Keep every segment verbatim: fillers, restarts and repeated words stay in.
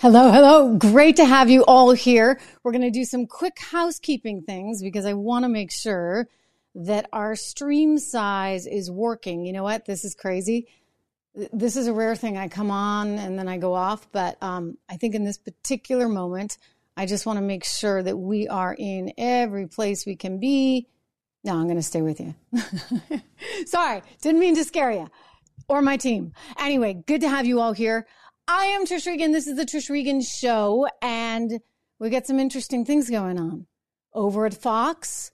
Hello, hello. Great to have you all here. We're going to do some quick housekeeping things because I want to make sure that our stream size is working. You know what? This is crazy. This is a rare thing. I come on and then I go off, but um, I think in this particular moment, I just want to make sure that we are in every place we can be. No, I'm going to stay with you. Sorry, didn't mean to scare you or my team. Anyway, good to have you all here. I am Trish Regan. This is the Trish Regan Show, and we got some interesting things going on over at Fox,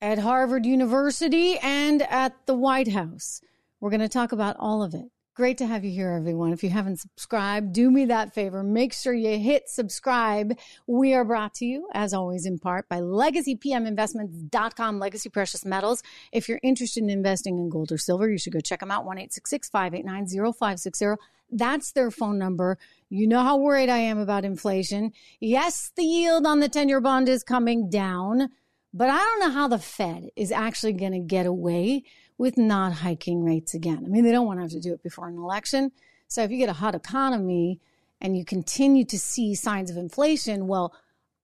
at Harvard University, and at the White House. We're going to talk about all of it. Great to have you here, everyone. If you haven't subscribed, do me that favor. Make sure you hit subscribe. We are brought to you, as always, in part by Legacy P M Investments dot com, Legacy Precious Metals. If you're interested in investing in gold or silver, you should go check them out, one eight six six, five eight nine, zero five six zero. That's their phone number. You know how worried I am about inflation. Yes, the yield on the ten-year bond is coming down, but I don't know how the Fed is actually going to get away with not hiking rates again. I mean, they don't want to have to do it before an election. So if you get a hot economy and you continue to see signs of inflation, well,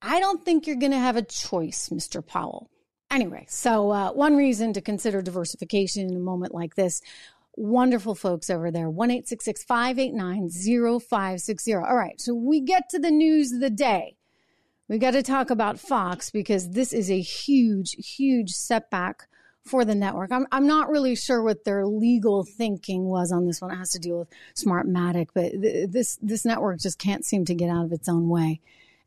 I don't think you're going to have a choice, Mister Powell. Anyway, so uh, one reason to consider diversification in a moment like this. Wonderful folks over there, one eight six six, five eight nine, zero five six zero. All right, so we get to the news of the day. We got to talk about Fox because this is a huge, huge setback for the network. I'm, I'm not really sure what their legal thinking was on this one. It has to deal with Smartmatic, but th- this this network just can't seem to get out of its own way.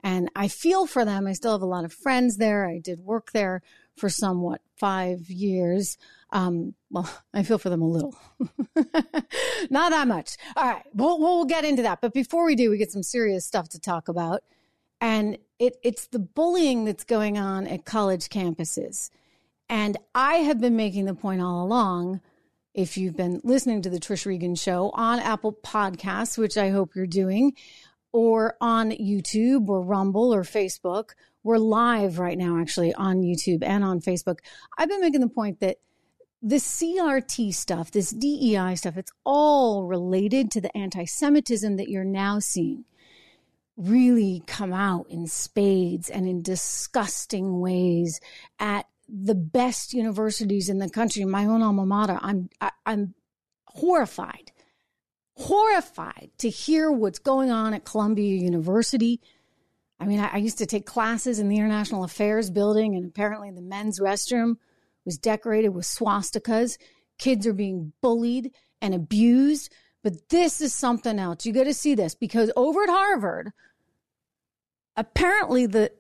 And I feel for them. I still have a lot of friends there. I did work there for somewhat five years. Um, well, I feel for them a little. Not that much. All right. We'll, we'll get into that. But before we do, we get some serious stuff to talk about. And it, it's the bullying that's going on at college campuses. And I have been making the point all along, if you've been listening to the Trish Regan Show on Apple Podcasts, which I hope you're doing, or on YouTube or Rumble or Facebook. We're live right now, actually, on YouTube and on Facebook. I've been making the point that this C R T stuff, this D E I stuff, it's all related to the anti-Semitism that you're now seeing really come out in spades and in disgusting ways at the best universities in the country. My own alma mater, I'm, I, I'm horrified. horrified to hear what's going on at Columbia University. I mean, I, I used to take classes in the International Affairs building, and apparently the men's restroom was decorated with swastikas. Kids are being bullied and abused, but this is something else. You got to see this, because over at Harvard, apparently the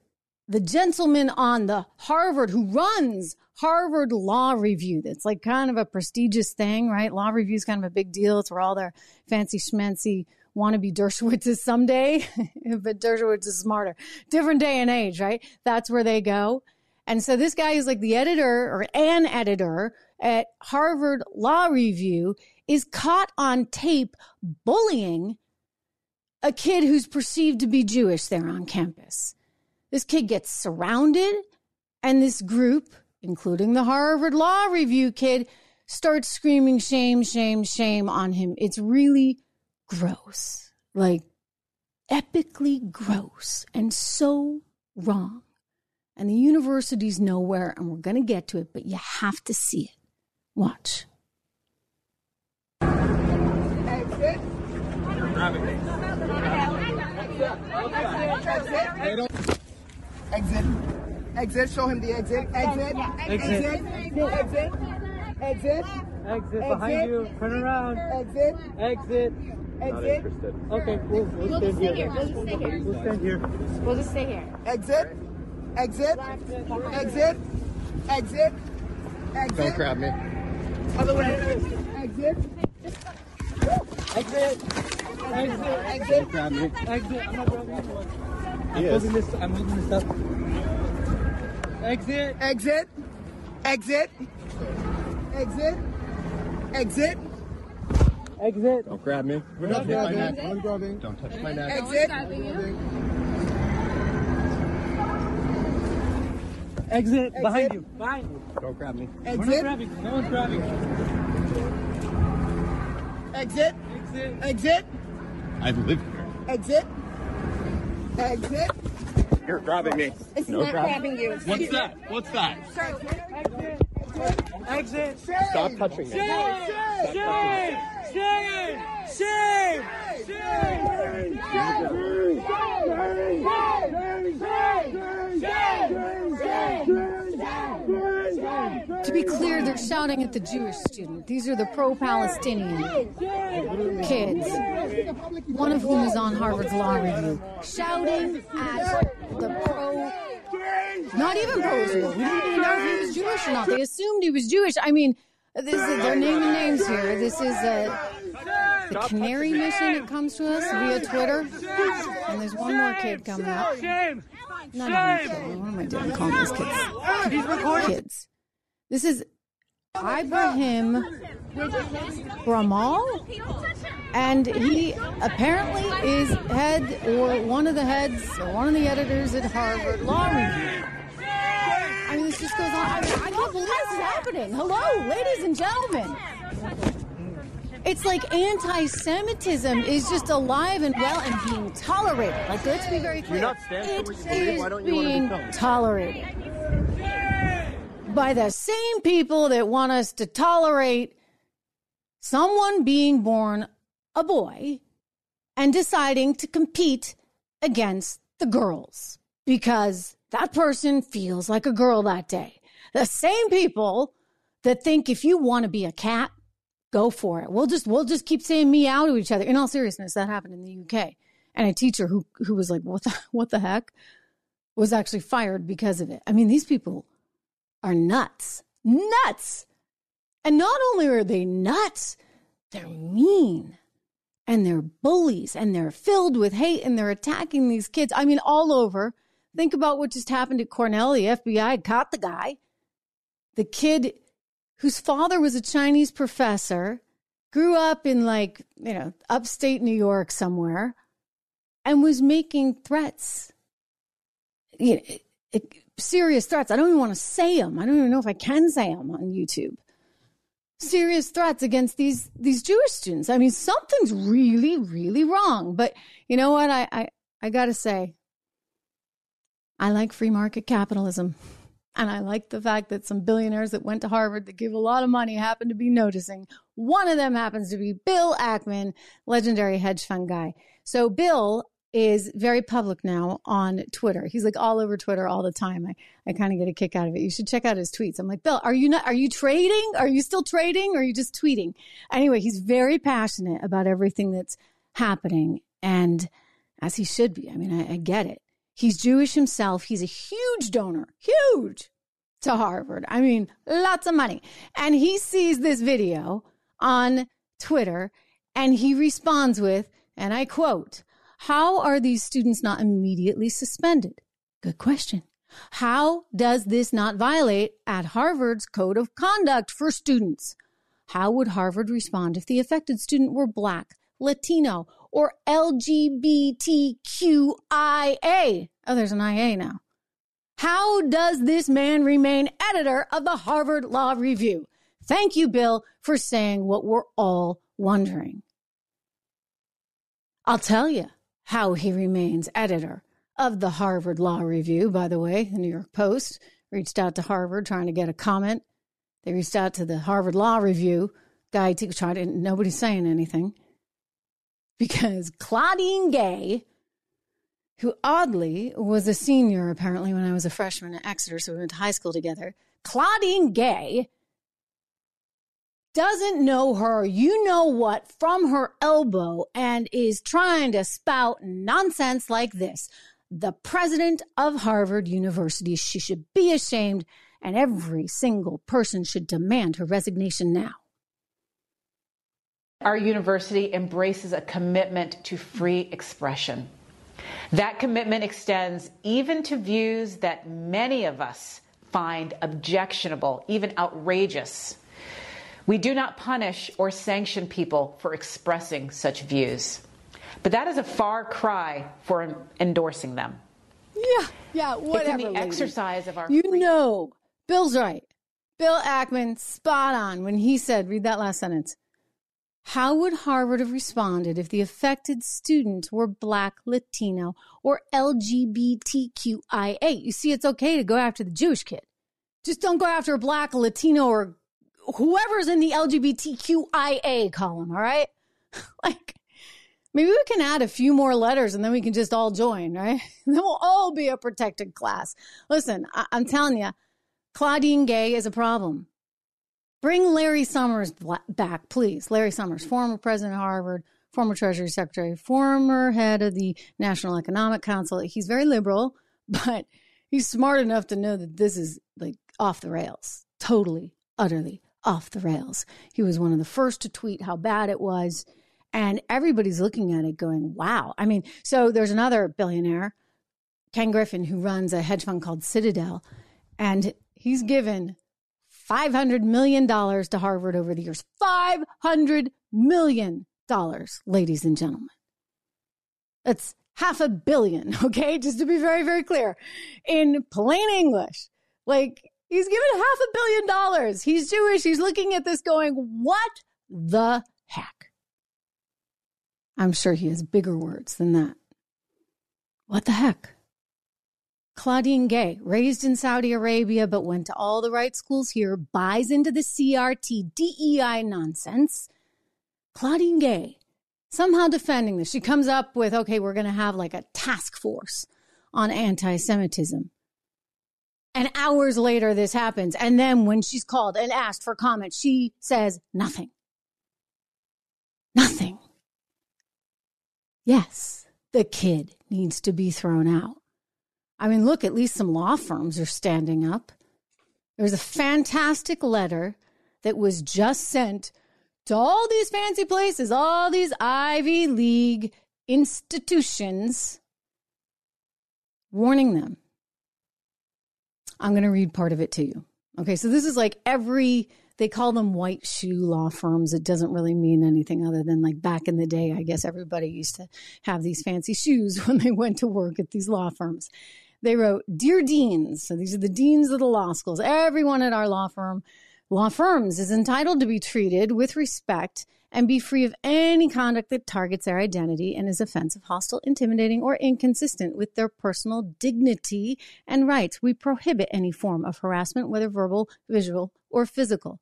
the gentleman on the Harvard who runs Harvard Law Review, that's like kind of a prestigious thing, right? Law Review is kind of a big deal. It's where all their fancy schmancy wannabe Dershowitzes someday, but Dershowitz is smarter. Different day and age, right? That's where they go. And so this guy is like the editor or an editor at Harvard Law Review is caught on tape bullying a kid who's perceived to be Jewish there on campus. This kid gets surrounded, and this group, including the Harvard Law Review kid, starts screaming shame, shame, shame on him. It's really gross, like epically gross and so wrong. And the university's nowhere, and we're going to get to it, but you have to see it. Watch. Exit. Exit. Show him the exit. Exit. Exit. Exit. Exit. Exit. Behind you. Turn around. Exit. Exit. Exit. Okay, we'll, we'll, we'll, just stay here. We'll just stay here. We'll stand here. We'll just stay here. Exit. Exit. Exit. Exit. Exit. Don't grab me. Other way. Exit. Exit. Exit. Exit. Don't grab me. Exit. I'm not grabbing anyone. I'm holding this, I'm holding this up. Exit. Exit. Exit. Exit. Exit. Exit. Don't grab me. We're not touching my neck. I'm grabbing. Don't touch my neck. Exit. Exit. Behind you. Behind you. Don't grab me. Exit. We're not grabbing. No one's grabbing. Exit. Exit. Exit. I live here. Exit. Exit. You're grabbing me. It's no not problem. Grabbing you. What's that? What's that? Sir. Exit. Exit. Exit. Stop touching me. Shame. Shame. Shame. Shame. Shame. Shame. To be clear, they're shouting at the Jewish student. These are the pro-Palestinian kids, one of whom is on Harvard's Law Review, shouting at the pro, not even pro-Israel. We didn't even know if he was Jewish or not. They assumed he was Jewish. I mean, this is, they're naming names here. This is a, the Canary Mission. It comes to us via Twitter. And there's one more kid coming up. Not even kidding. What am I doing calling these kids? Kids. This is Ibrahim Bramal, and he apparently is head or one of the heads or one of the editors at Harvard Law Review. I mean, this just goes on. I, mean, I can't believe this is happening. Hello, ladies and gentlemen. It's like anti-Semitism is just alive and well and being tolerated. Like, let's be very clear. You're not standing for what you believe. Why don't you want to be told? Tolerated by the same people that want us to tolerate someone being born a boy and deciding to compete against the girls because that person feels like a girl that day. The same people that think if you want to be a cat, go for it. We'll just we'll just keep saying meow to each other. In all seriousness, that happened in the U K. And a teacher who who was like, what the, what the heck, was actually fired because of it. I mean, these people are nuts, nuts. And not only are they nuts, they're mean and they're bullies and they're filled with hate and they're attacking these kids. I mean, all over. Think about what just happened at Cornell. The F B I caught the guy, the kid whose father was a Chinese professor, grew up in like, you know, upstate New York somewhere and was making threats. You know, it, it, serious threats. I don't even want to say them. I don't even know if I can say them on YouTube. Serious threats against these these Jewish students. I mean, something's really, really wrong. But you know what? I I, I got to say, I like free market capitalism. And I like the fact that some billionaires that went to Harvard that give a lot of money happen to be noticing. One of them happens to be Bill Ackman, legendary hedge fund guy. So Bill is very public now on Twitter. He's like all over Twitter all the time. I, I kind of get a kick out of it. You should check out his tweets. I'm like, Bill, are you not, are you trading? Are you still trading? Or are you just tweeting? Anyway, he's very passionate about everything that's happening. And as he should be, I mean, I, I get it. He's Jewish himself. He's a huge donor, huge to Harvard. I mean, lots of money. And he sees this video on Twitter and he responds with, and I quote, "How are these students not immediately suspended? Good question. How does this not violate at Harvard's code of conduct for students? How would Harvard respond if the affected student were Black, Latino, or L G B T Q I A? Oh, there's an I A now. How does this man remain editor of the Harvard Law Review? Thank you, Bill, for saying what we're all wondering." I'll tell you how he remains editor of the Harvard Law Review, by the way. The New York Post reached out to Harvard trying to get a comment. They reached out to the Harvard Law Review guy to try to, nobody's saying anything. Because Claudine Gay, who oddly was a senior apparently when I was a freshman at Exeter, so we went to high school together, Claudine Gay doesn't know her, you know what, from her elbow and is trying to spout nonsense like this. The president of Harvard University, she should be ashamed, and every single person should demand her resignation now. Our university embraces a commitment to free expression. That commitment extends even to views that many of us find objectionable, even outrageous. We do not punish or sanction people for expressing such views. But that is a far cry for endorsing them. Yeah, yeah, whatever. It's in the exercise of our... You know, Bill's right. Bill Ackman, spot on when he said, read that last sentence, How would Harvard have responded if the affected students were Black, Latino, or L G B T Q I A? You see, it's okay to go after the Jewish kid. Just don't go after a Black, Latino, or whoever's in the L G B T Q I A column, all right? Like, maybe we can add a few more letters and then we can just all join, right? And then we'll all be a protected class. Listen, I- I'm telling you, Claudine Gay is a problem. Bring Larry Summers back, please. Larry Summers, former president of Harvard, former Treasury Secretary, former head of the National Economic Council. He's very liberal, but he's smart enough to know that this is like off the rails, totally, utterly off the rails. He was one of the first to tweet how bad it was, and everybody's looking at it going, wow. I mean, so there's another billionaire, Ken Griffin, who runs a hedge fund called Citadel, and he's given five hundred million dollars to Harvard over the years. five hundred million dollars, ladies and gentlemen. That's half a billion, okay? Just to be very, very clear. In plain English, like, he's given half a billion dollars. He's Jewish. He's looking at this going, what the heck? I'm sure he has bigger words than that. What the heck? Claudine Gay, raised in Saudi Arabia, but went to all the right schools here, buys into the C R T, D E I nonsense. Claudine Gay, somehow defending this. She comes up with, okay, we're going to have like a task force on anti-Semitism. And hours later, this happens. And then when she's called and asked for comment, she says nothing. Nothing. Yes, the kid needs to be thrown out. I mean, look, at least some law firms are standing up. There was a fantastic letter that was just sent to all these fancy places, all these Ivy League institutions, warning them. I'm going to read part of it to you. Okay, so this is like every, they call them white shoe law firms. It doesn't really mean anything other than like back in the day, I guess everybody used to have these fancy shoes when they went to work at these law firms. They wrote, "Dear Deans," so these are the deans of the law schools. Everyone at our law firm, law firms is entitled to be treated with respect and be free of any conduct that targets their identity and is offensive, hostile, intimidating, or inconsistent with their personal dignity and rights. We prohibit any form of harassment, whether verbal, visual, or physical.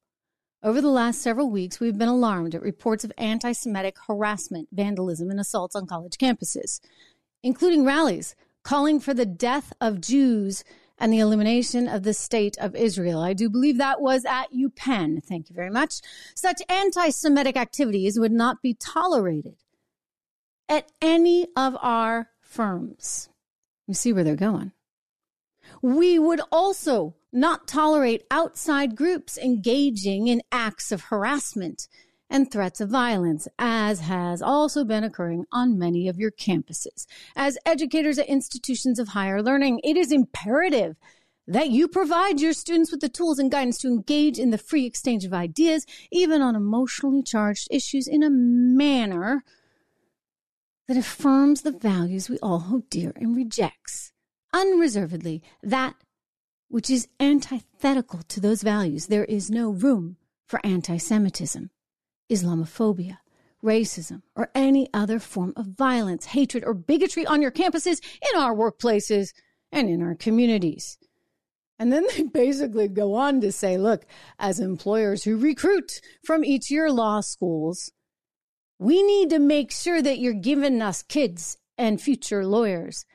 Over the last several weeks, we've been alarmed at reports of anti-Semitic harassment, vandalism, and assaults on college campuses, including rallies calling for the death of Jews and the elimination of the state of Israel. I do believe that was at UPenn. Thank you very much. Such anti-Semitic activities would not be tolerated at any of our firms. You see where they're going. We would also not tolerate outside groups engaging in acts of harassment and threats of violence, as has also been occurring on many of your campuses. As educators at institutions of higher learning, it is imperative that you provide your students with the tools and guidance to engage in the free exchange of ideas, even on emotionally charged issues, in a manner that affirms the values we all hold dear and rejects unreservedly that which is antithetical to those values. There is no room for anti-Semitism, Islamophobia, racism, or any other form of violence, hatred, or bigotry on your campuses, in our workplaces, and in our communities. And then they basically go on to say, look, as employers who recruit from each of your law schools, we need to make sure that you're giving us kids and future lawyers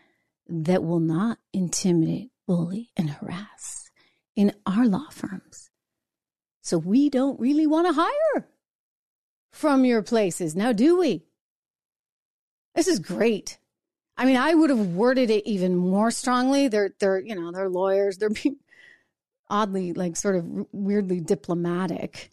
that will not intimidate, bully, and harass in our law firms. So we don't really want to hire from your places. Now, do we? This is great. I mean, I would have worded it even more strongly. They're, they're, you know, they're lawyers. They're being oddly, like, sort of weirdly diplomatic.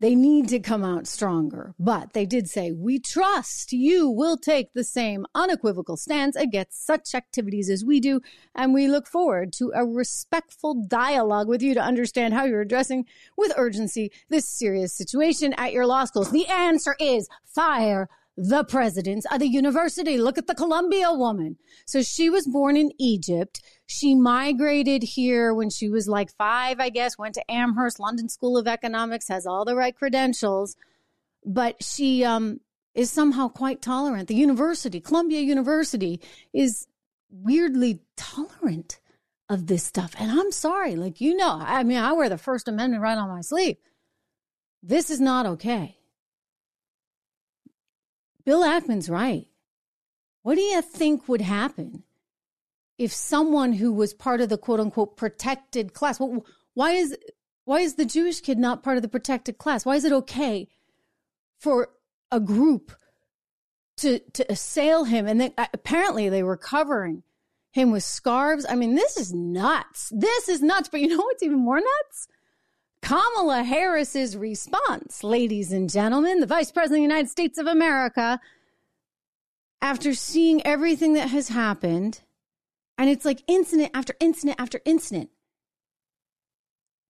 They need to come out stronger. But they did say, we trust you will take the same unequivocal stance against such activities as we do, and we look forward to a respectful dialogue with you to understand how you're addressing with urgency this serious situation at your law schools. The answer is fire the presidents of the university. Look at the Columbia woman. So she was born in Egypt. She migrated here when she was like five, I guess, went to Amherst, London School of Economics, has all the right credentials. But she um, is somehow quite tolerant. The university, Columbia University, is weirdly tolerant of this stuff. And I'm sorry, like, you know, I mean, I wear the First Amendment right on my sleeve. This is not okay. Bill Ackman's right. What do you think would happen if someone who was part of the quote-unquote protected class, well, why is why is the Jewish kid not part of the protected class? Why is it okay for a group to, to assail him? And then, apparently they were covering him with scarves. I mean, this is nuts. This is nuts. But you know what's even more nuts? Kamala Harris's response, ladies and gentlemen, the Vice President of the United States of America, after seeing everything that has happened, and it's like incident after incident after incident,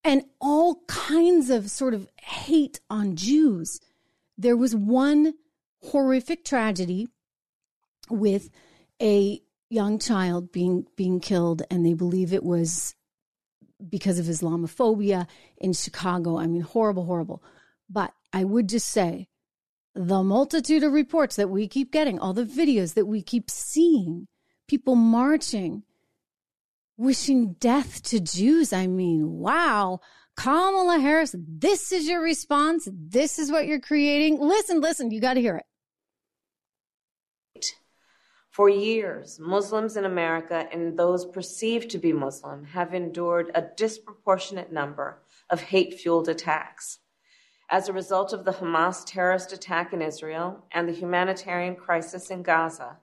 and all kinds of sort of hate on Jews. There was one horrific tragedy with a young child being being killed, and they believe it was because of Islamophobia in Chicago. I mean, horrible, horrible. But I would just say the multitude of reports that we keep getting, all the videos that we keep seeing, people marching, wishing death to Jews. I mean, wow, Kamala Harris, this is your response. This is what you're creating. Listen, listen, you got to hear it. For years, Muslims in America and those perceived to be Muslim have endured a disproportionate number of hate-fueled attacks. As a result of the Hamas terrorist attack in Israel and the humanitarian crisis in Gaza,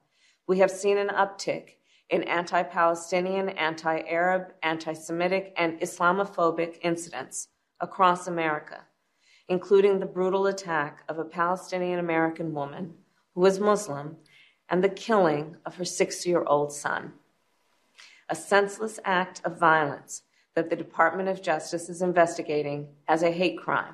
we have seen an uptick in anti-Palestinian, anti-Arab, anti-Semitic, and Islamophobic incidents across America, including the brutal attack of a Palestinian-American woman who was Muslim and the killing of her six-year-old son, a senseless act of violence that the Department of Justice is investigating as a hate crime.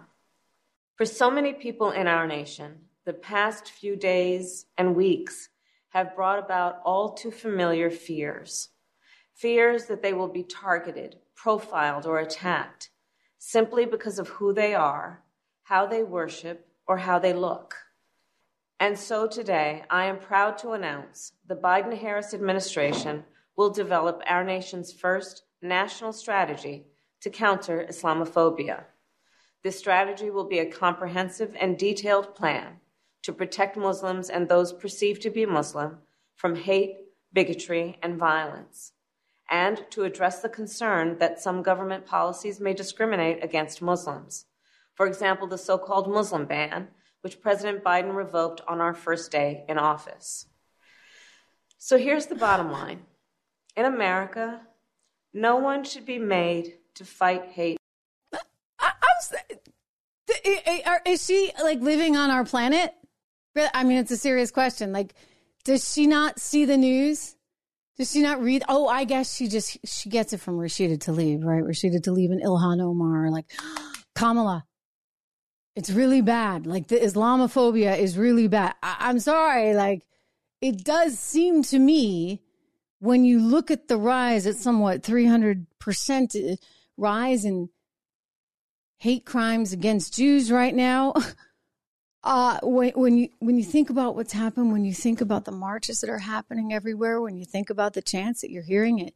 For so many people in our nation, the past few days and weeks have brought about all too familiar fears, fears that they will be targeted, profiled, or attacked simply because of who they are, how they worship, or how they look. And so today, I am proud to announce the Biden-Harris administration will develop our nation's first national strategy to counter Islamophobia. This strategy will be a comprehensive and detailed plan to protect Muslims and those perceived to be Muslim from hate, bigotry, and violence, and to address the concern that some government policies may discriminate against Muslims. For example, the so-called Muslim ban, which President Biden revoked on our first day in office. So here's the bottom line. In America, no one should be made to fight hate. I, I'm, is she, like, living on our planet? I mean, it's a serious question. Like, does she not see the news? Does she not read? Oh, I guess she just, she gets it from Rashida Tlaib, right? Rashida Tlaib and Ilhan Omar, like, Kamala. It's really bad. Like, the Islamophobia is really bad. I- I'm sorry. Like, it does seem to me, when you look at the rise, at somewhat three hundred percent rise in hate crimes against Jews right now. Uh, when, when you when you think about what's happened, when you think about the marches that are happening everywhere, when you think about the chants that you're hearing at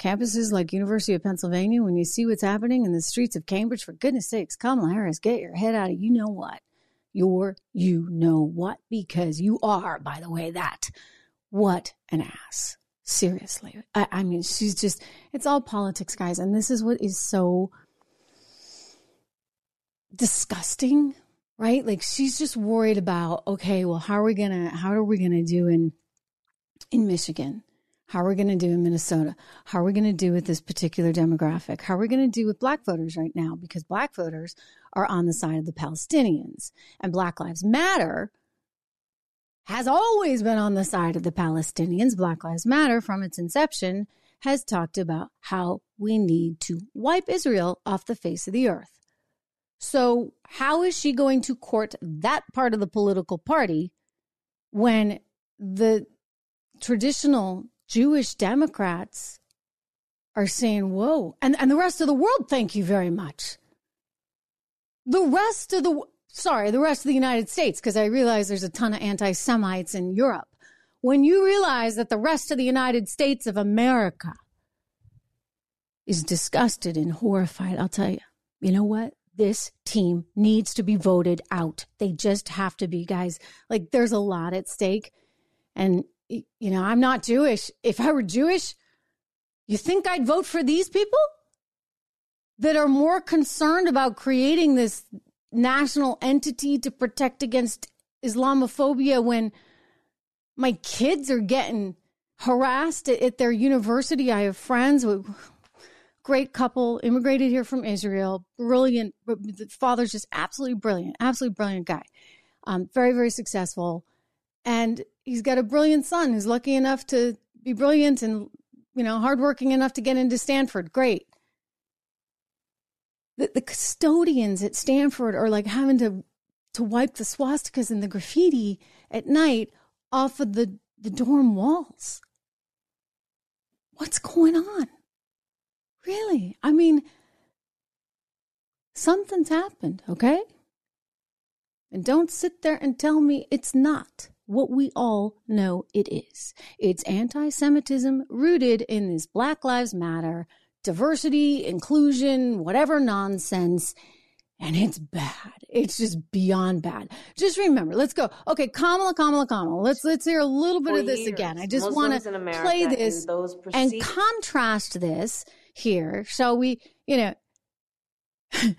campuses like University of Pennsylvania, when you see what's happening in the streets of Cambridge, for goodness sakes, Kamala Harris, get your head out of you know what. Your you know what, because you are, by the way, that. What an ass. Seriously. I, I mean, she's just, it's all politics, guys. And this is what is so disgusting. Right? Like, she's just worried about, okay, well, how are we going to, how are we going to do in, in Michigan? How are we going to do in Minnesota? How are we going to do with this particular demographic? How are we going to do with black voters right now? Because black voters are on the side of the Palestinians, and Black Lives Matter has always been on the side of the Palestinians. Black Lives Matter, from its inception, has talked about how we need to wipe Israel off the face of the earth. So how is she going to court that part of the political party when the traditional Jewish Democrats are saying, whoa, and, and the rest of the world, thank you very much. The rest of the, sorry, the rest of the United States, because I realize there's a ton of anti-Semites in Europe. When you realize that the rest of the United States of America is disgusted and horrified, I'll tell you, you know what? This team needs to be voted out. They just have to be, guys. Like, there's a lot at stake. And, you know, I'm not Jewish. If I were Jewish, you think I'd vote for these people that are more concerned about creating this national entity to protect against Islamophobia when my kids are getting harassed at their university? I have friends with... great couple, immigrated here from Israel, brilliant. The father's just absolutely brilliant, absolutely brilliant guy. Um, very, very successful. And he's got a brilliant son who's lucky enough to be brilliant and, you know, hardworking enough to get into Stanford. Great. The, the custodians at Stanford are like having to, to wipe the swastikas and the graffiti at night off of the, the dorm walls. What's going on? Really? I mean, something's happened, okay? And don't sit there and tell me it's not what we all know it is. It's anti-Semitism rooted in this Black Lives Matter, diversity, inclusion, whatever nonsense. And it's bad. It's just beyond bad. Just remember, let's go. Okay, Kamala, Kamala, Kamala. Let's let's hear a little bit For of this years, again. I just want to play this those and contrast this here. Shall we, you know,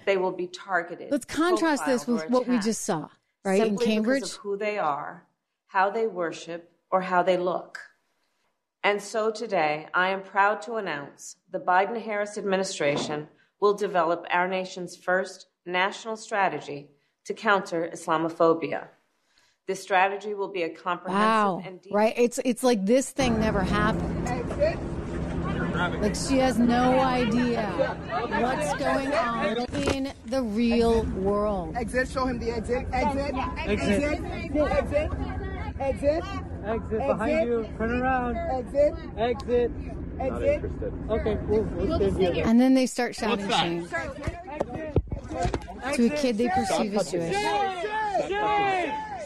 they will be targeted. Let's contrast this with what we just saw, right? Simply in Cambridge, because of who they are, how they worship, or how they look. And so today, I am proud to announce the Biden-Harris administration will develop our nation's first national strategy to counter Islamophobia. This strategy will be a comprehensive wow. and deep... Right? It's, it's like this thing never happened. Like, she has no idea what's going on in the real world. Exit, show him the exit. Exit, exit, exit, exit. Exit, behind you, turn around. Exit, exit, exit. Okay, cool. And then they start shouting shame to a kid they perceive as Jewish.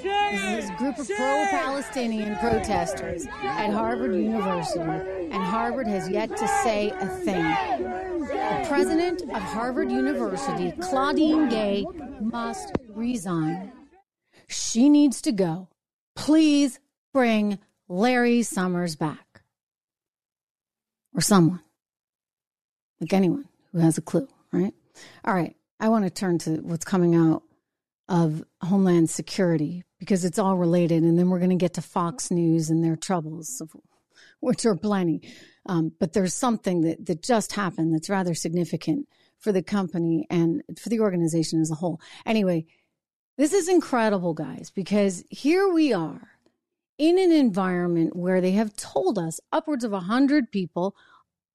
This is a group of pro-Palestinian protesters at Harvard University, and Harvard has yet to say a thing. The president of Harvard University, Claudine Gay, must resign. She needs to go. Please bring Larry Summers back. Or someone. Like anyone who has a clue, right? All right, I want to turn to what's coming out of Homeland Security, because it's all related, and then we're going to get to Fox News and their troubles, which are plenty. Um, but there's something that, that just happened that's rather significant for the company and for the organization as a whole. Anyway, this is incredible, guys, because here we are in an environment where they have told us upwards of one hundred people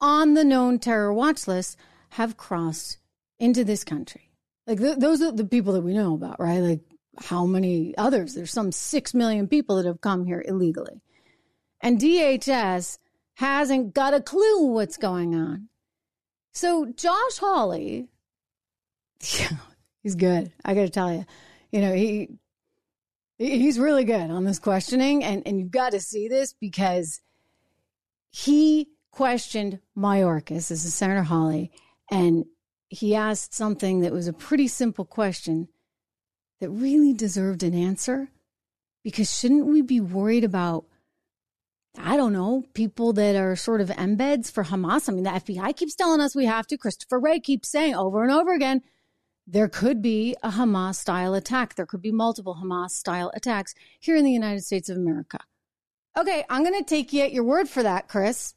on the known terror watch list have crossed into this country. Like th- those are the people that we know about, right? Like, how many others? There's some six million people that have come here illegally. And D H S hasn't got a clue what's going on. So Josh Hawley, he's good. I got to tell you, you know, he he's really good on this questioning. And, and you've got to see this, because he questioned Mayorkas. This is Senator Hawley. And he asked something that was a pretty simple question that really deserved an answer, because shouldn't we be worried about, I don't know, people that are sort of embeds for Hamas? I mean, the F B I keeps telling us we have to. Christopher Wray keeps saying over and over again, there could be a Hamas-style attack. There could be multiple Hamas-style attacks here in the United States of America. Okay, I'm going to take you at your word for that, Chris,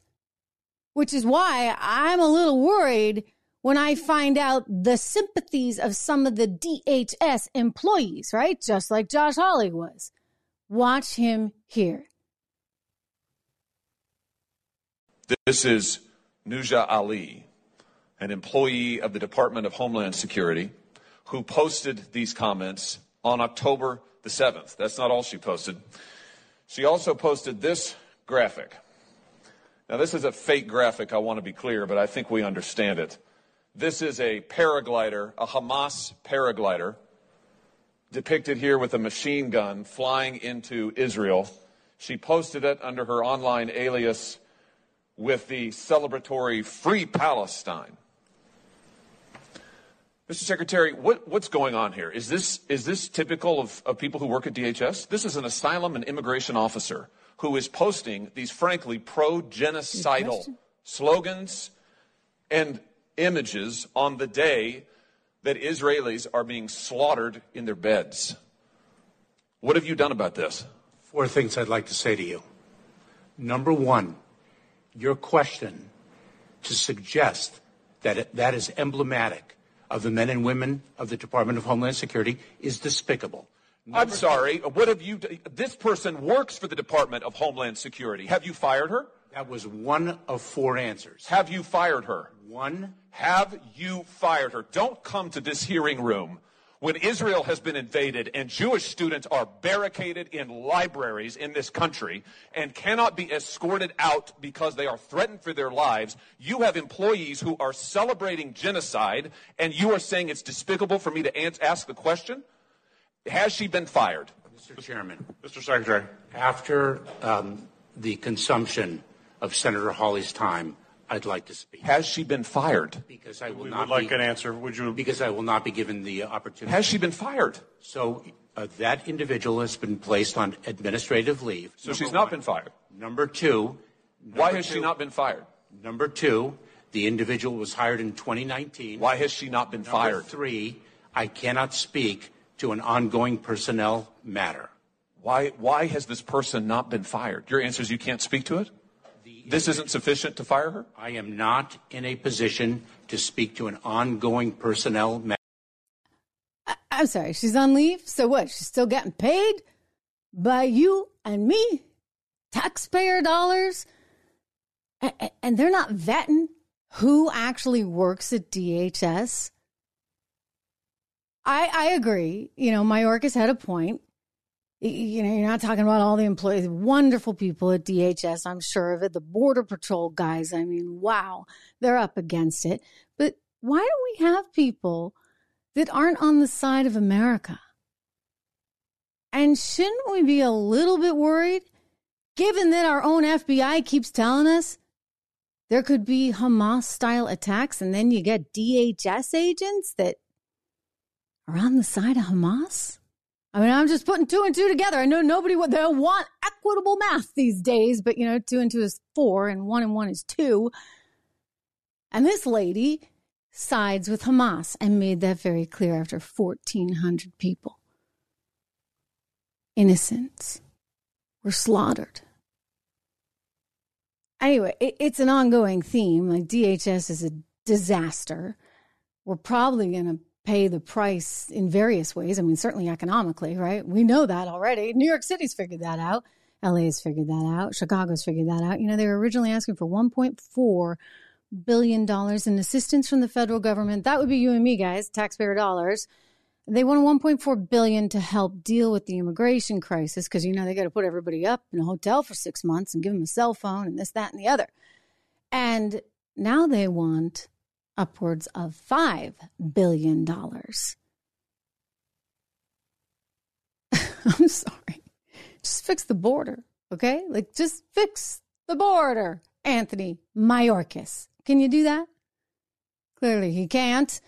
which is why I'm a little worried when I find out the sympathies of some of the D H S employees, right? Just like Josh Hawley was. Watch him here. This is Nujia Ali, an employee of the Department of Homeland Security, who posted these comments on October the seventh. That's not all she posted. She also posted this graphic. Now, this is a fake graphic, I want to be clear, but I think we understand it. This is a paraglider, a Hamas paraglider, depicted here with a machine gun flying into Israel. She posted it under her online alias with the celebratory Free Palestine. Mister Secretary, what, what's going on here? Is this, is this typical of, of people who work at D H S? This is an asylum and immigration officer who is posting these, frankly, pro-genocidal slogans and images on the day that Israelis are being slaughtered in their beds. What have you done about this? Four things I'd like to say to you. Number one, your question to suggest that it, that is emblematic of the men and women of the Department of Homeland Security is despicable. Number I'm sorry. Two, what have you done? This person works for the Department of Homeland Security. Have you fired her? That was one of four answers. Have you fired her? One. Have you fired her? Don't come to this hearing room when Israel has been invaded and Jewish students are barricaded in libraries in this country and cannot be escorted out because they are threatened for their lives. You have employees who are celebrating genocide, and you are saying it's despicable for me to ask the question? Has she been fired? Mister Chairman. Mister Secretary. After um, the consumption of Senator Hawley's time, I'd like to speak. Has she been fired? Because I will we not would like be, an answer. Would you? Because I will not be given the opportunity. Has she been fired? So uh, that individual has been placed on administrative leave. So number she's one. not been fired. Number two. Number Why has two, she not been fired? Number two, the individual was hired in twenty nineteen. Why has she not been number fired? Number three, I cannot speak to an ongoing personnel matter. Why? Why has this person not been fired? Your answer is you can't speak to it? This isn't sufficient to fire her? I am not in a position to speak to an ongoing personnel matter. I'm sorry, she's on leave? So what, she's still getting paid by you and me? Taxpayer dollars? And they're not vetting who actually works at D H S? I, I agree. You know, Mayorkas had a point. You know, you're not talking about all the employees, wonderful people at D H S, I'm sure of it. The Border Patrol guys, I mean, wow, they're up against it. But why do we have people that aren't on the side of America? And shouldn't we be a little bit worried, given that our own F B I keeps telling us there could be Hamas-style attacks, and then you get D H S agents that are on the side of Hamas? I mean, I'm just putting two and two together. I know nobody would they want equitable math these days, but, you know, two and two is four and one and one is two. And this lady sides with Hamas and made that very clear after fourteen hundred people. Innocents were slaughtered. Anyway, it, it's an ongoing theme. Like, D H S is a disaster. We're probably going to pay the price in various ways. I mean, certainly economically, right? We know that already. New York City's figured that out. L A's figured that out. Chicago's figured that out. You know, they were originally asking for one point four billion dollars in assistance from the federal government. That would be you and me, guys, taxpayer dollars. They wanted one point four billion dollars to help deal with the immigration crisis because, you know, they got to put everybody up in a hotel for six months and give them a cell phone and this, that, and the other. And now they want upwards of five billion dollars. I'm sorry. Just fix the border, okay? Like, just fix the border, Anthony Mayorkas. Can you do that? Clearly he can't.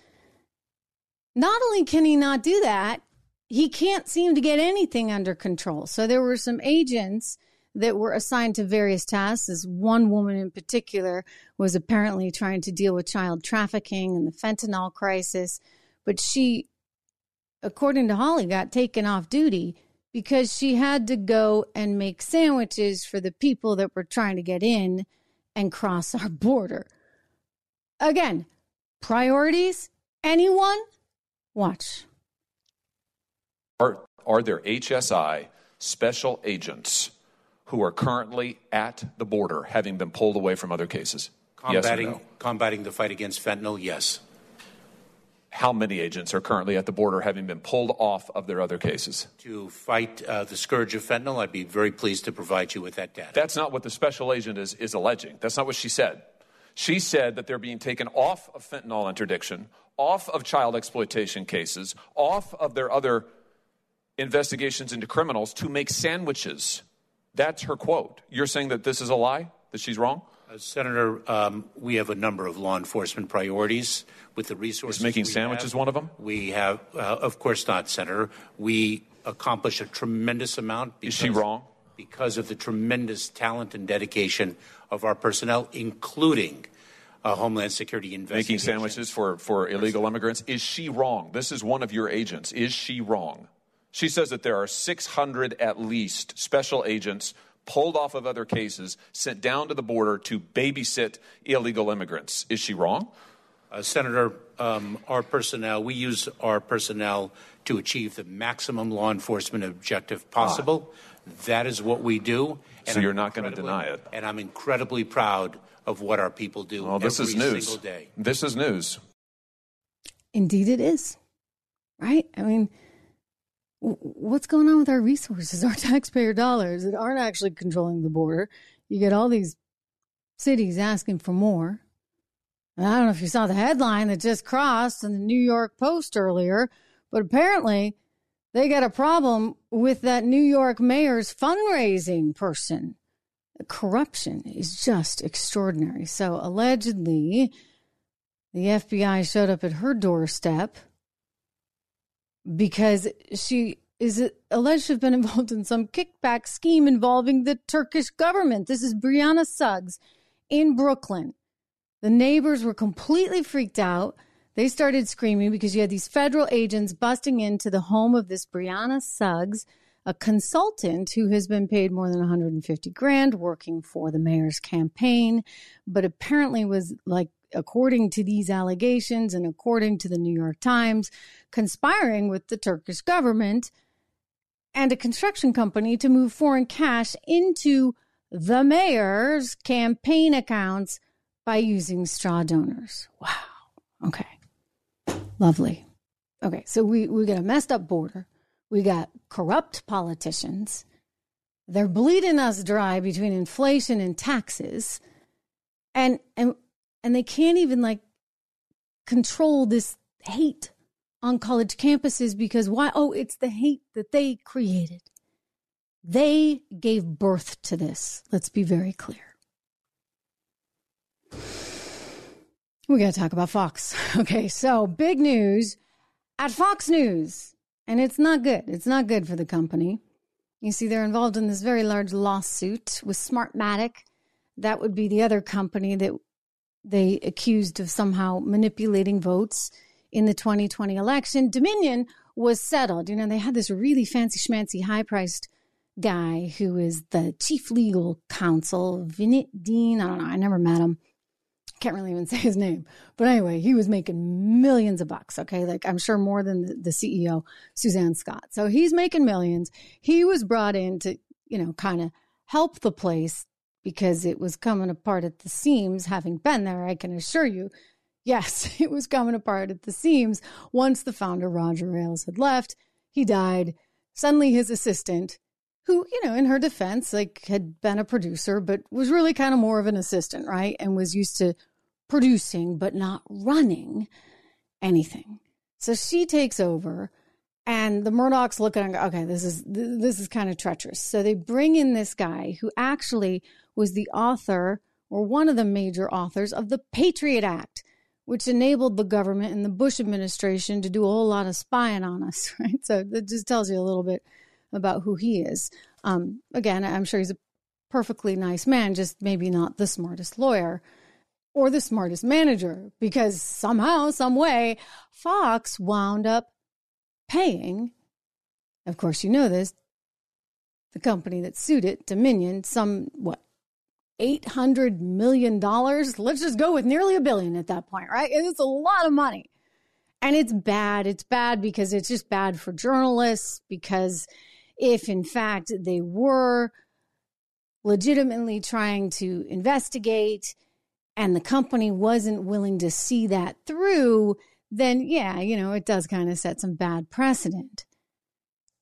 Not only can he not do that, he can't seem to get anything under control. So there were some agents that were assigned to various tasks. This one woman in particular was apparently trying to deal with child trafficking and the fentanyl crisis. But she, according to Hawley, got taken off duty because she had to go and make sandwiches for the people that were trying to get in and cross our border. Again, priorities? Anyone? Watch. Are, are there H S I special agents who are currently at the border, having been pulled away from other cases? Combating, yes or no? Combating the fight against fentanyl, yes. how many agents are currently at the border, having been pulled off of their other cases. To fight uh, the scourge of fentanyl, I'd be very pleased to provide you with that data. That's not what the special agent is, is alleging. That's not what she said. She said that they're being taken off of fentanyl interdiction, off of child exploitation cases, off of their other investigations into criminals to make sandwiches. That's her quote. You're saying that this is a lie, that she's wrong? Uh, Senator, um, we have a number of law enforcement priorities with the resources. Is making sandwiches have, one of them? We have, uh, of course not, Senator. We accomplish a tremendous amount. Because, is she wrong? Because of the tremendous talent and dedication of our personnel, including uh, Homeland Security investigations. Making sandwiches for, for illegal immigrants. Is she wrong? This is one of your agents. Is she wrong? She says that there are six hundred at least special agents pulled off of other cases, sent down to the border to babysit illegal immigrants. Is she wrong? Uh, Senator, um, our personnel, we use our personnel to achieve the maximum law enforcement objective possible. Ah. That is what we do. And so you're I'm not going to deny it. And I'm incredibly proud of what our people do well, every this is news. single day. This is news. Indeed it is. Right? I mean... what's going on with our resources, our taxpayer dollars that aren't actually controlling the border? You get all these cities asking for more. And I don't know if you saw the headline that just crossed in the New York Post earlier, but apparently they got a problem with that New York mayor's fundraising person. The corruption is just extraordinary. So allegedly, the F B I showed up at her doorstep because she is alleged to have been involved in some kickback scheme involving the Turkish government. This is Brianna Suggs in Brooklyn. The neighbors were completely freaked out. They started screaming because you had these federal agents busting into the home of this Brianna Suggs, a consultant who has been paid more than one hundred fifty grand working for the mayor's campaign, but apparently was like, according to these allegations and according to the New York Times, conspiring with the Turkish government and a construction company to move foreign cash into the mayor's campaign accounts by using straw donors. Wow. Okay. Lovely. Okay. So we, we got a messed up border. We got corrupt politicians. They're bleeding us dry between inflation and taxes. And, and, And they can't even, like, control this hate on college campuses because why? Oh, it's the hate that they created. They gave birth to this. Let's be very clear. We got to talk about Fox. Okay, so big news at Fox News. And it's not good. It's not good for the company. You see, they're involved in this very large lawsuit with Smartmatic. That would be the other company that they accused of somehow manipulating votes in the twenty twenty election. Dominion was settled. You know, they had this really fancy schmancy high-priced guy who is the chief legal counsel, Vinit Dean. I don't know. I never met him. Can't really even say his name. But anyway, he was making millions of bucks, okay? Like, I'm sure more than the C E O, Suzanne Scott. So he's making millions. He was brought in to, you know, kind of help the place because it was coming apart at the seams. Having been there, I can assure you, yes, it was coming apart at the seams. Once the founder, Roger Ailes, had left, he died. Suddenly his assistant, who, you know, in her defense, like had been a producer, but was really kind of more of an assistant, right? And was used to producing, but not running anything. So she takes over and the Murdochs look at him and go, okay, this is, this is kind of treacherous. So they bring in this guy who actually was the author or one of the major authors of the Patriot Act, which enabled the government and the Bush administration to do a whole lot of spying on us, right? So that just tells you a little bit about who he is. Um, again, I'm sure he's a perfectly nice man, just maybe not the smartest lawyer or the smartest manager, because somehow, some way, Fox wound up paying, of course you know this, the company that sued it, Dominion, some, what, eight hundred million dollars? Let's just go with nearly a billion at that point, right? It's a lot of money. And it's bad. It's bad because it's just bad for journalists, because if, in fact, they were legitimately trying to investigate and the company wasn't willing to see that through, then yeah, you know, it does kind of set some bad precedent.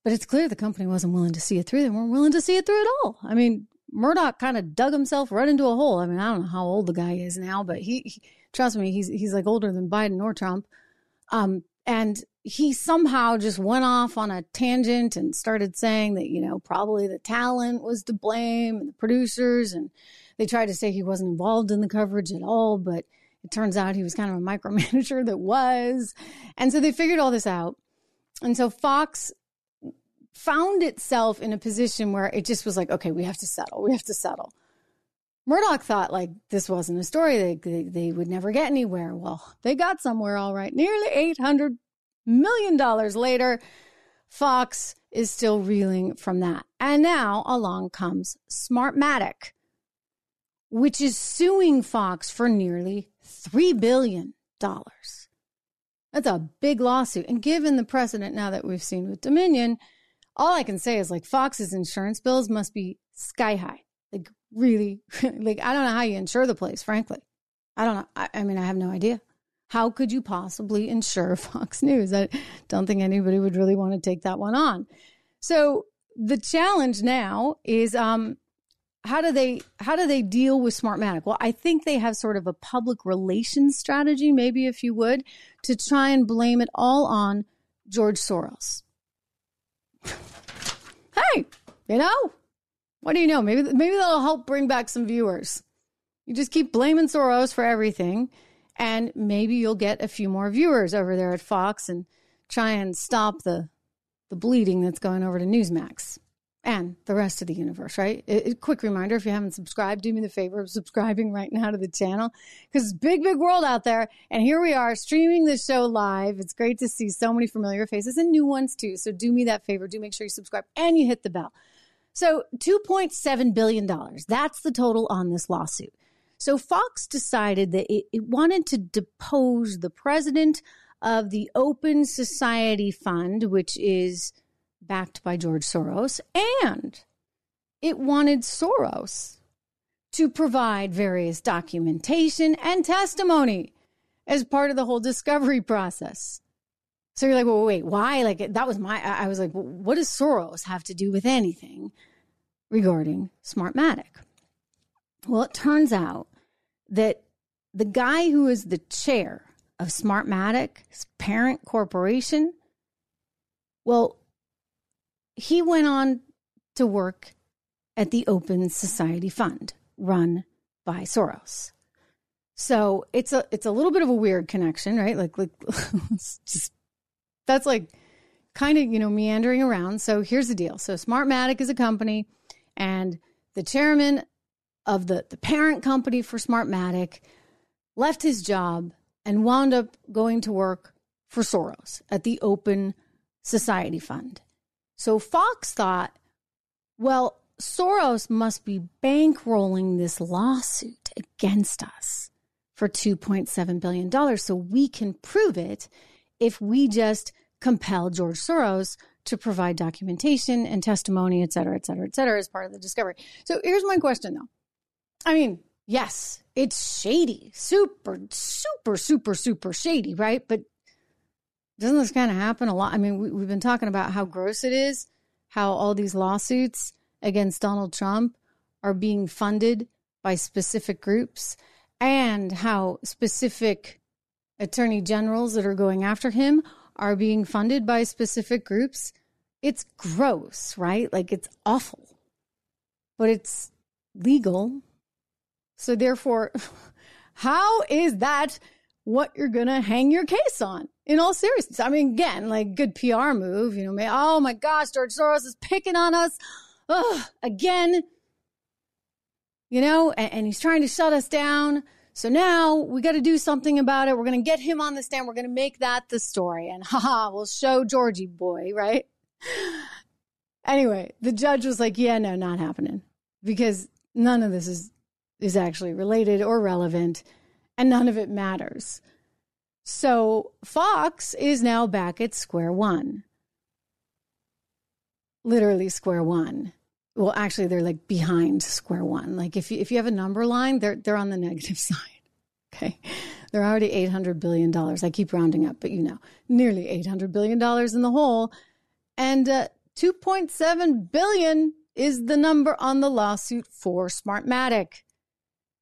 But it's clear the company wasn't willing to see it through. They weren't willing to see it through at all. I mean, Murdoch kind of dug himself right into a hole. I mean, I don't know how old the guy is now, but he, he trust me, he's he's like older than Biden or Trump. Um, and he somehow just went off on a tangent and started saying that, you know, probably the talent was to blame and the producers. And they tried to say he wasn't involved in the coverage at all, but it turns out he was kind of a micromanager that was. And so they figured all this out. And so Fox found itself in a position where it just was like, okay, we have to settle. We have to settle. Murdoch thought, like, this wasn't a story. They, they, they would never get anywhere. Well, they got somewhere, all right. Nearly eight hundred million dollars later, Fox is still reeling from that. And now along comes Smartmatic, which is suing Fox for nearly three billion dollars. That's a big lawsuit. And given the precedent now that we've seen with Dominion, all I can say is, like, Fox's insurance bills must be sky high. Like, really, like, I don't know how you insure the place, frankly. I don't know. I, I mean, I have no idea. How could you possibly insure Fox News? I don't think anybody would really want to take that one on. So the challenge now is um, how do they how do they deal with Smartmatic? Well, I think they have sort of a public relations strategy, maybe if you would, to try and blame it all on George Soros. Hey, you know, what do you know? Maybe maybe that'll help bring back some viewers. You just keep blaming Soros for everything. And maybe you'll get a few more viewers over there at Fox and try and stop the the bleeding that's going over to Newsmax and the rest of the universe, right? It, it, quick reminder, if you haven't subscribed, do me the favor of subscribing right now to the channel, because it's big, big world out there. And here we are streaming the show live. It's great to see so many familiar faces and new ones too. So do me that favor. Do make sure you subscribe and you hit the bell. So two point seven billion dollars. That's the total on this lawsuit. So Fox decided that it, it wanted to depose the president of the Open Society Fund, which is backed by George Soros, and it wanted Soros to provide various documentation and testimony as part of the whole discovery process. So you're like, well, wait, why? Like, that was my, I was like, well, what does Soros have to do with anything regarding Smartmatic? Well, it turns out that the guy who is the chair of Smartmatic's parent corporation, well, he went on to work at the Open Society Fund run by Soros. So it's a it's a little bit of a weird connection, right? Like, like it's just, that's like kind of, you know, meandering around. So here's the deal. So Smartmatic is a company, and the chairman of the, the parent company for Smartmatic left his job and wound up going to work for Soros at the Open Society Fund. So Fox thought, well, Soros must be bankrolling this lawsuit against us for two point seven billion dollars, so we can prove it if we just compel George Soros to provide documentation and testimony, et cetera, et cetera, et cetera, as part of the discovery. So here's my question, though. I mean, yes, it's shady, super, super, super, super shady, right? But doesn't this kind of happen a lot? I mean, we, we've been talking about how gross it is, how all these lawsuits against Donald Trump are being funded by specific groups, and how specific attorney generals that are going after him are being funded by specific groups. It's gross, right? Like, it's awful, but it's legal. So therefore, how is that what you're going to hang your case on? In all seriousness, I mean, again, like, good P R move, you know, man, oh my gosh, George Soros is picking on us Ugh, again, you know, and, and he's trying to shut us down. So now we got to do something about it. We're going to get him on the stand. We're going to make that the story. And haha, we'll show Georgie boy, right? Anyway, the judge was like, yeah, no, not happening, because none of this is is actually related or relevant, and none of it matters. So Fox is now back at square one. Literally square one. Well, actually, they're like behind square one. Like, if you, if you have a number line, they're, they're on the negative side. Okay. They're already eight hundred billion dollars. I keep rounding up, but you know, nearly eight hundred billion dollars in the hole. And uh, two point seven billion dollars is the number on the lawsuit for Smartmatic.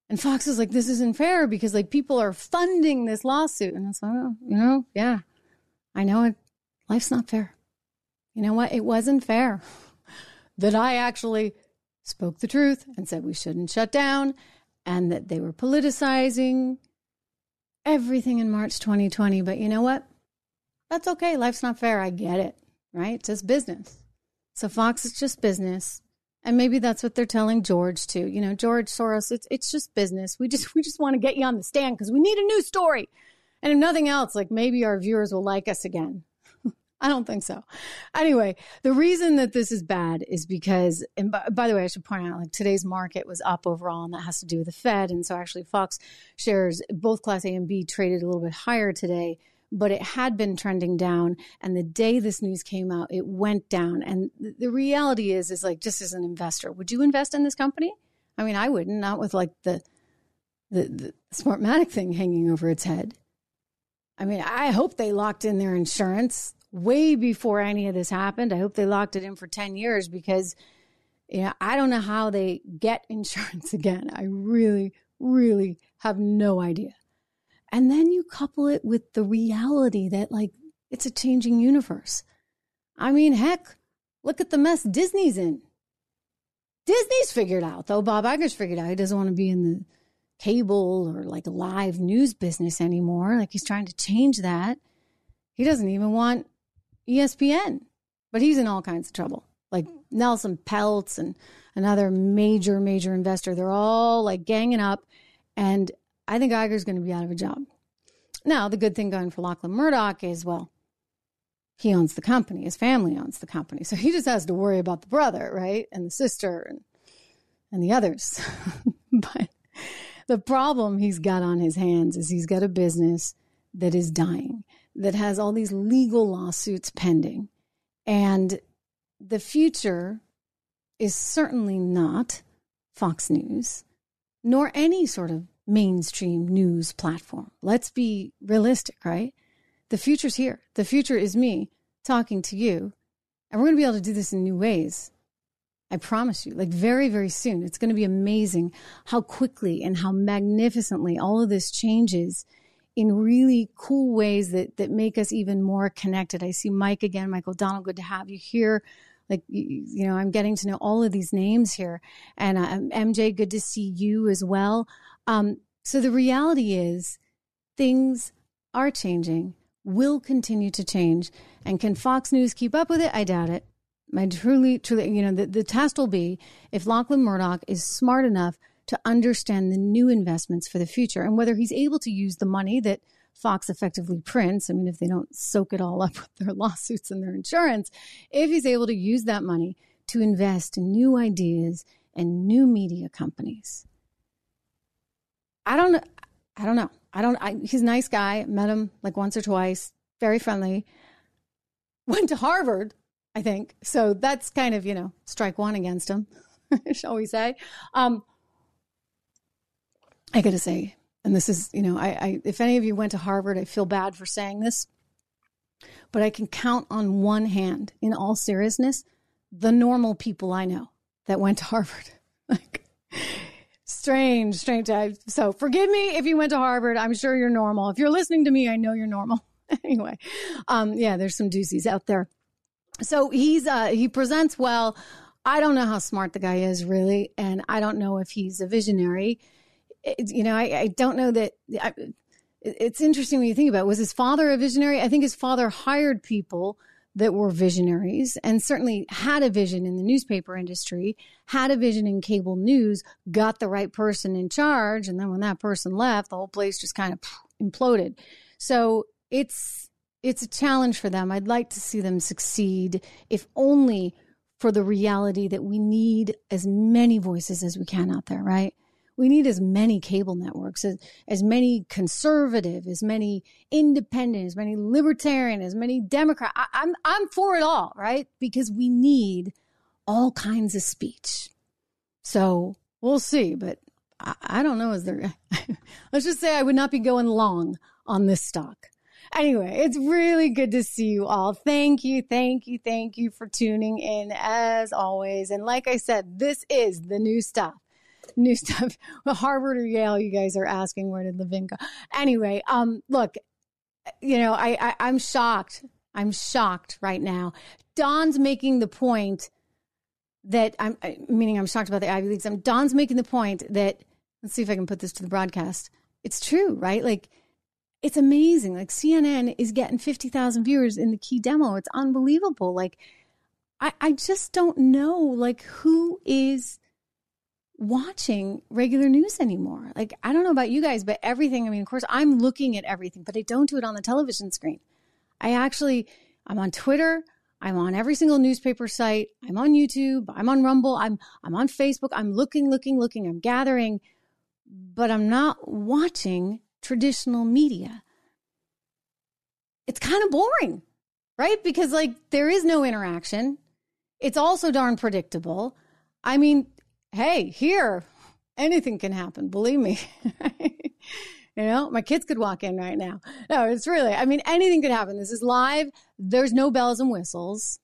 And Fox is like, this isn't fair because like people are funding this lawsuit. And it's like, oh, you know, yeah, I know it. Life's not fair. You know what? It wasn't fair that I actually spoke the truth and said we shouldn't shut down and that they were politicizing everything in March twenty twenty. But you know what? That's okay. Life's not fair. I get it, right? It's just business. So Fox, it's just business. And maybe that's what they're telling George too. You know, George Soros, it's it's just business. We just we just want to get you on the stand because we need a new story. And if nothing else, like maybe our viewers will like us again. I don't think so. Anyway, the reason that this is bad is because, and by, by the way, I should point out, like today's market was up overall, and that has to do with the Fed. And so actually Fox shares, both Class A and B, traded a little bit higher today, but it had been trending down. And the day this news came out, it went down. And the reality is, is like, just as an investor, would you invest in this company? I mean, I wouldn't, not with like the, the, the Smartmatic thing hanging over its head. I mean, I hope they locked in their insurance way before any of this happened. I hope they locked it in for ten years because, you know, I don't know how they get insurance again. I really, really have no idea. And then you couple it with the reality that, like, it's a changing universe. I mean, heck, look at the mess Disney's in. Disney's figured out, though. Bob Iger's figured out he doesn't want to be in the cable or, like, live news business anymore. Like, he's trying to change that. He doesn't even want E S P N, but he's in all kinds of trouble. Like, Nelson Peltz and another major, major investor, they're all, like, ganging up, and I think Iger's going to be out of a job. Now, the good thing going for Lachlan Murdoch is, well, he owns the company. His family owns the company. So he just has to worry about the brother, right? And the sister and, and the others. But the problem he's got on his hands is he's got a business that is dying, that has all these legal lawsuits pending. And the future is certainly not Fox News, nor any sort of mainstream news platform. Let's be realistic, right? The future's here. The future is me talking to you. And we're going to be able to do this in new ways. I promise you, like very, very soon. It's going to be amazing how quickly and how magnificently all of this changes in really cool ways that, that make us even more connected. I see Mike again, Michael Donald, good to have you here. Like, you know, I'm getting to know all of these names here. And uh, M J, good to see you as well. Um, so the reality is things are changing, will continue to change. And can Fox News keep up with it? I doubt it. I truly, truly, you know, the, the test will be if Lachlan Murdoch is smart enough to understand the new investments for the future and whether he's able to use the money that Fox effectively prints. I mean, if they don't soak it all up with their lawsuits and their insurance, if he's able to use that money to invest in new ideas and new media companies. I don't know. I don't know. I don't, I, he's a nice guy. Met him like once or twice. Very friendly. Went to Harvard, I think. So that's kind of, you know, strike one against him, shall we say. Um, I got to say, and this is, you know, I, I, if any of you went to Harvard, I feel bad for saying this, but I can count on one hand, in all seriousness, the normal people I know that went to Harvard. Like, Strange, strange. So forgive me if you went to Harvard. I'm sure you're normal. If you're listening to me, I know you're normal. Anyway, um, yeah, there's some doozies out there. So he's uh, he presents well. I don't know how smart the guy is, really, and I don't know if he's a visionary. It, you know, I, I don't know that. I, it's interesting when you think about it. Was his father a visionary? I think his father hired people that were visionaries and certainly had a vision in the newspaper industry, had a vision in cable news, got the right person in charge. And then when that person left, the whole place just kind of imploded. So it's, it's a challenge for them. I'd like to see them succeed, if only for the reality that we need as many voices as we can out there, right? We need as many cable networks, as, as many conservative, as many independent, as many libertarian, as many Democrat. I, I'm, I'm for it all, right? Because we need all kinds of speech. So we'll see. But I, I don't know. Is there? Let's just say I would not be going long on this stock. Anyway, it's really good to see you all. Thank you, thank you, thank you for tuning in as always. And like I said, this is the new stuff. New stuff. Well, Harvard or Yale, you guys are asking where did Levin go? Anyway, um, look, you know, I, I, I'm shocked. I'm shocked right now. Don's making the point that I'm meaning I'm shocked about the Ivy League. Don's making the point that let's see if I can put this to the broadcast. It's true, right? Like, it's amazing. Like, C N N is getting fifty thousand viewers in the key demo. It's unbelievable. Like, I, I just don't know, like, who is watching regular news anymore. Like, I don't know about you guys, but everything, I mean, of course, I'm looking at everything, but I don't do it on the television screen. I actually, I'm on Twitter. I'm on every single newspaper site. I'm on YouTube. I'm on Rumble. I'm I'm on Facebook. I'm looking, looking, looking. I'm gathering, but I'm not watching traditional media. It's kind of boring, right? Because, like, there is no interaction. It's also darn predictable. I mean, hey, here, anything can happen. Believe me. You know, my kids could walk in right now. No, it's really, I mean, anything could happen. This is live. There's no bells and whistles.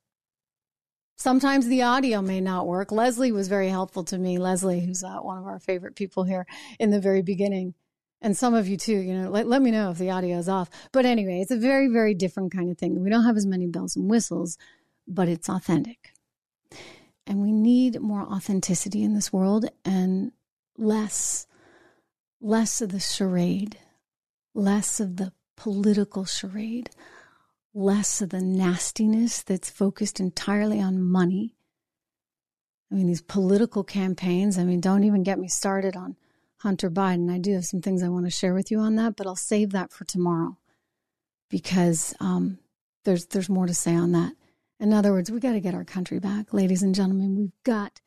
Sometimes the audio may not work. Leslie was very helpful to me. Leslie, who's uh, one of our favorite people here in the very beginning. And some of you too, you know, let, let me know if the audio is off. But anyway, it's a very, very different kind of thing. We don't have as many bells and whistles, but it's authentic. And we need more authenticity in this world and less, less of the charade, less of the political charade, less of the nastiness that's focused entirely on money. I mean, these political campaigns, I mean, don't even get me started on Hunter Biden. I do have some things I want to share with you on that, but I'll save that for tomorrow because um, there's there's more to say on that. In other words, we got to get our country back, ladies and gentlemen. We've got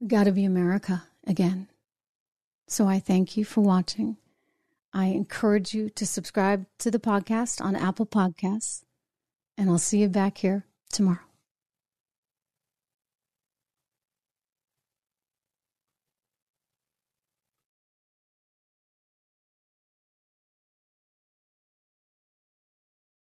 we've got to be America again. So I thank you for watching. I encourage you to subscribe to the podcast on Apple Podcasts, and I'll see you back here tomorrow.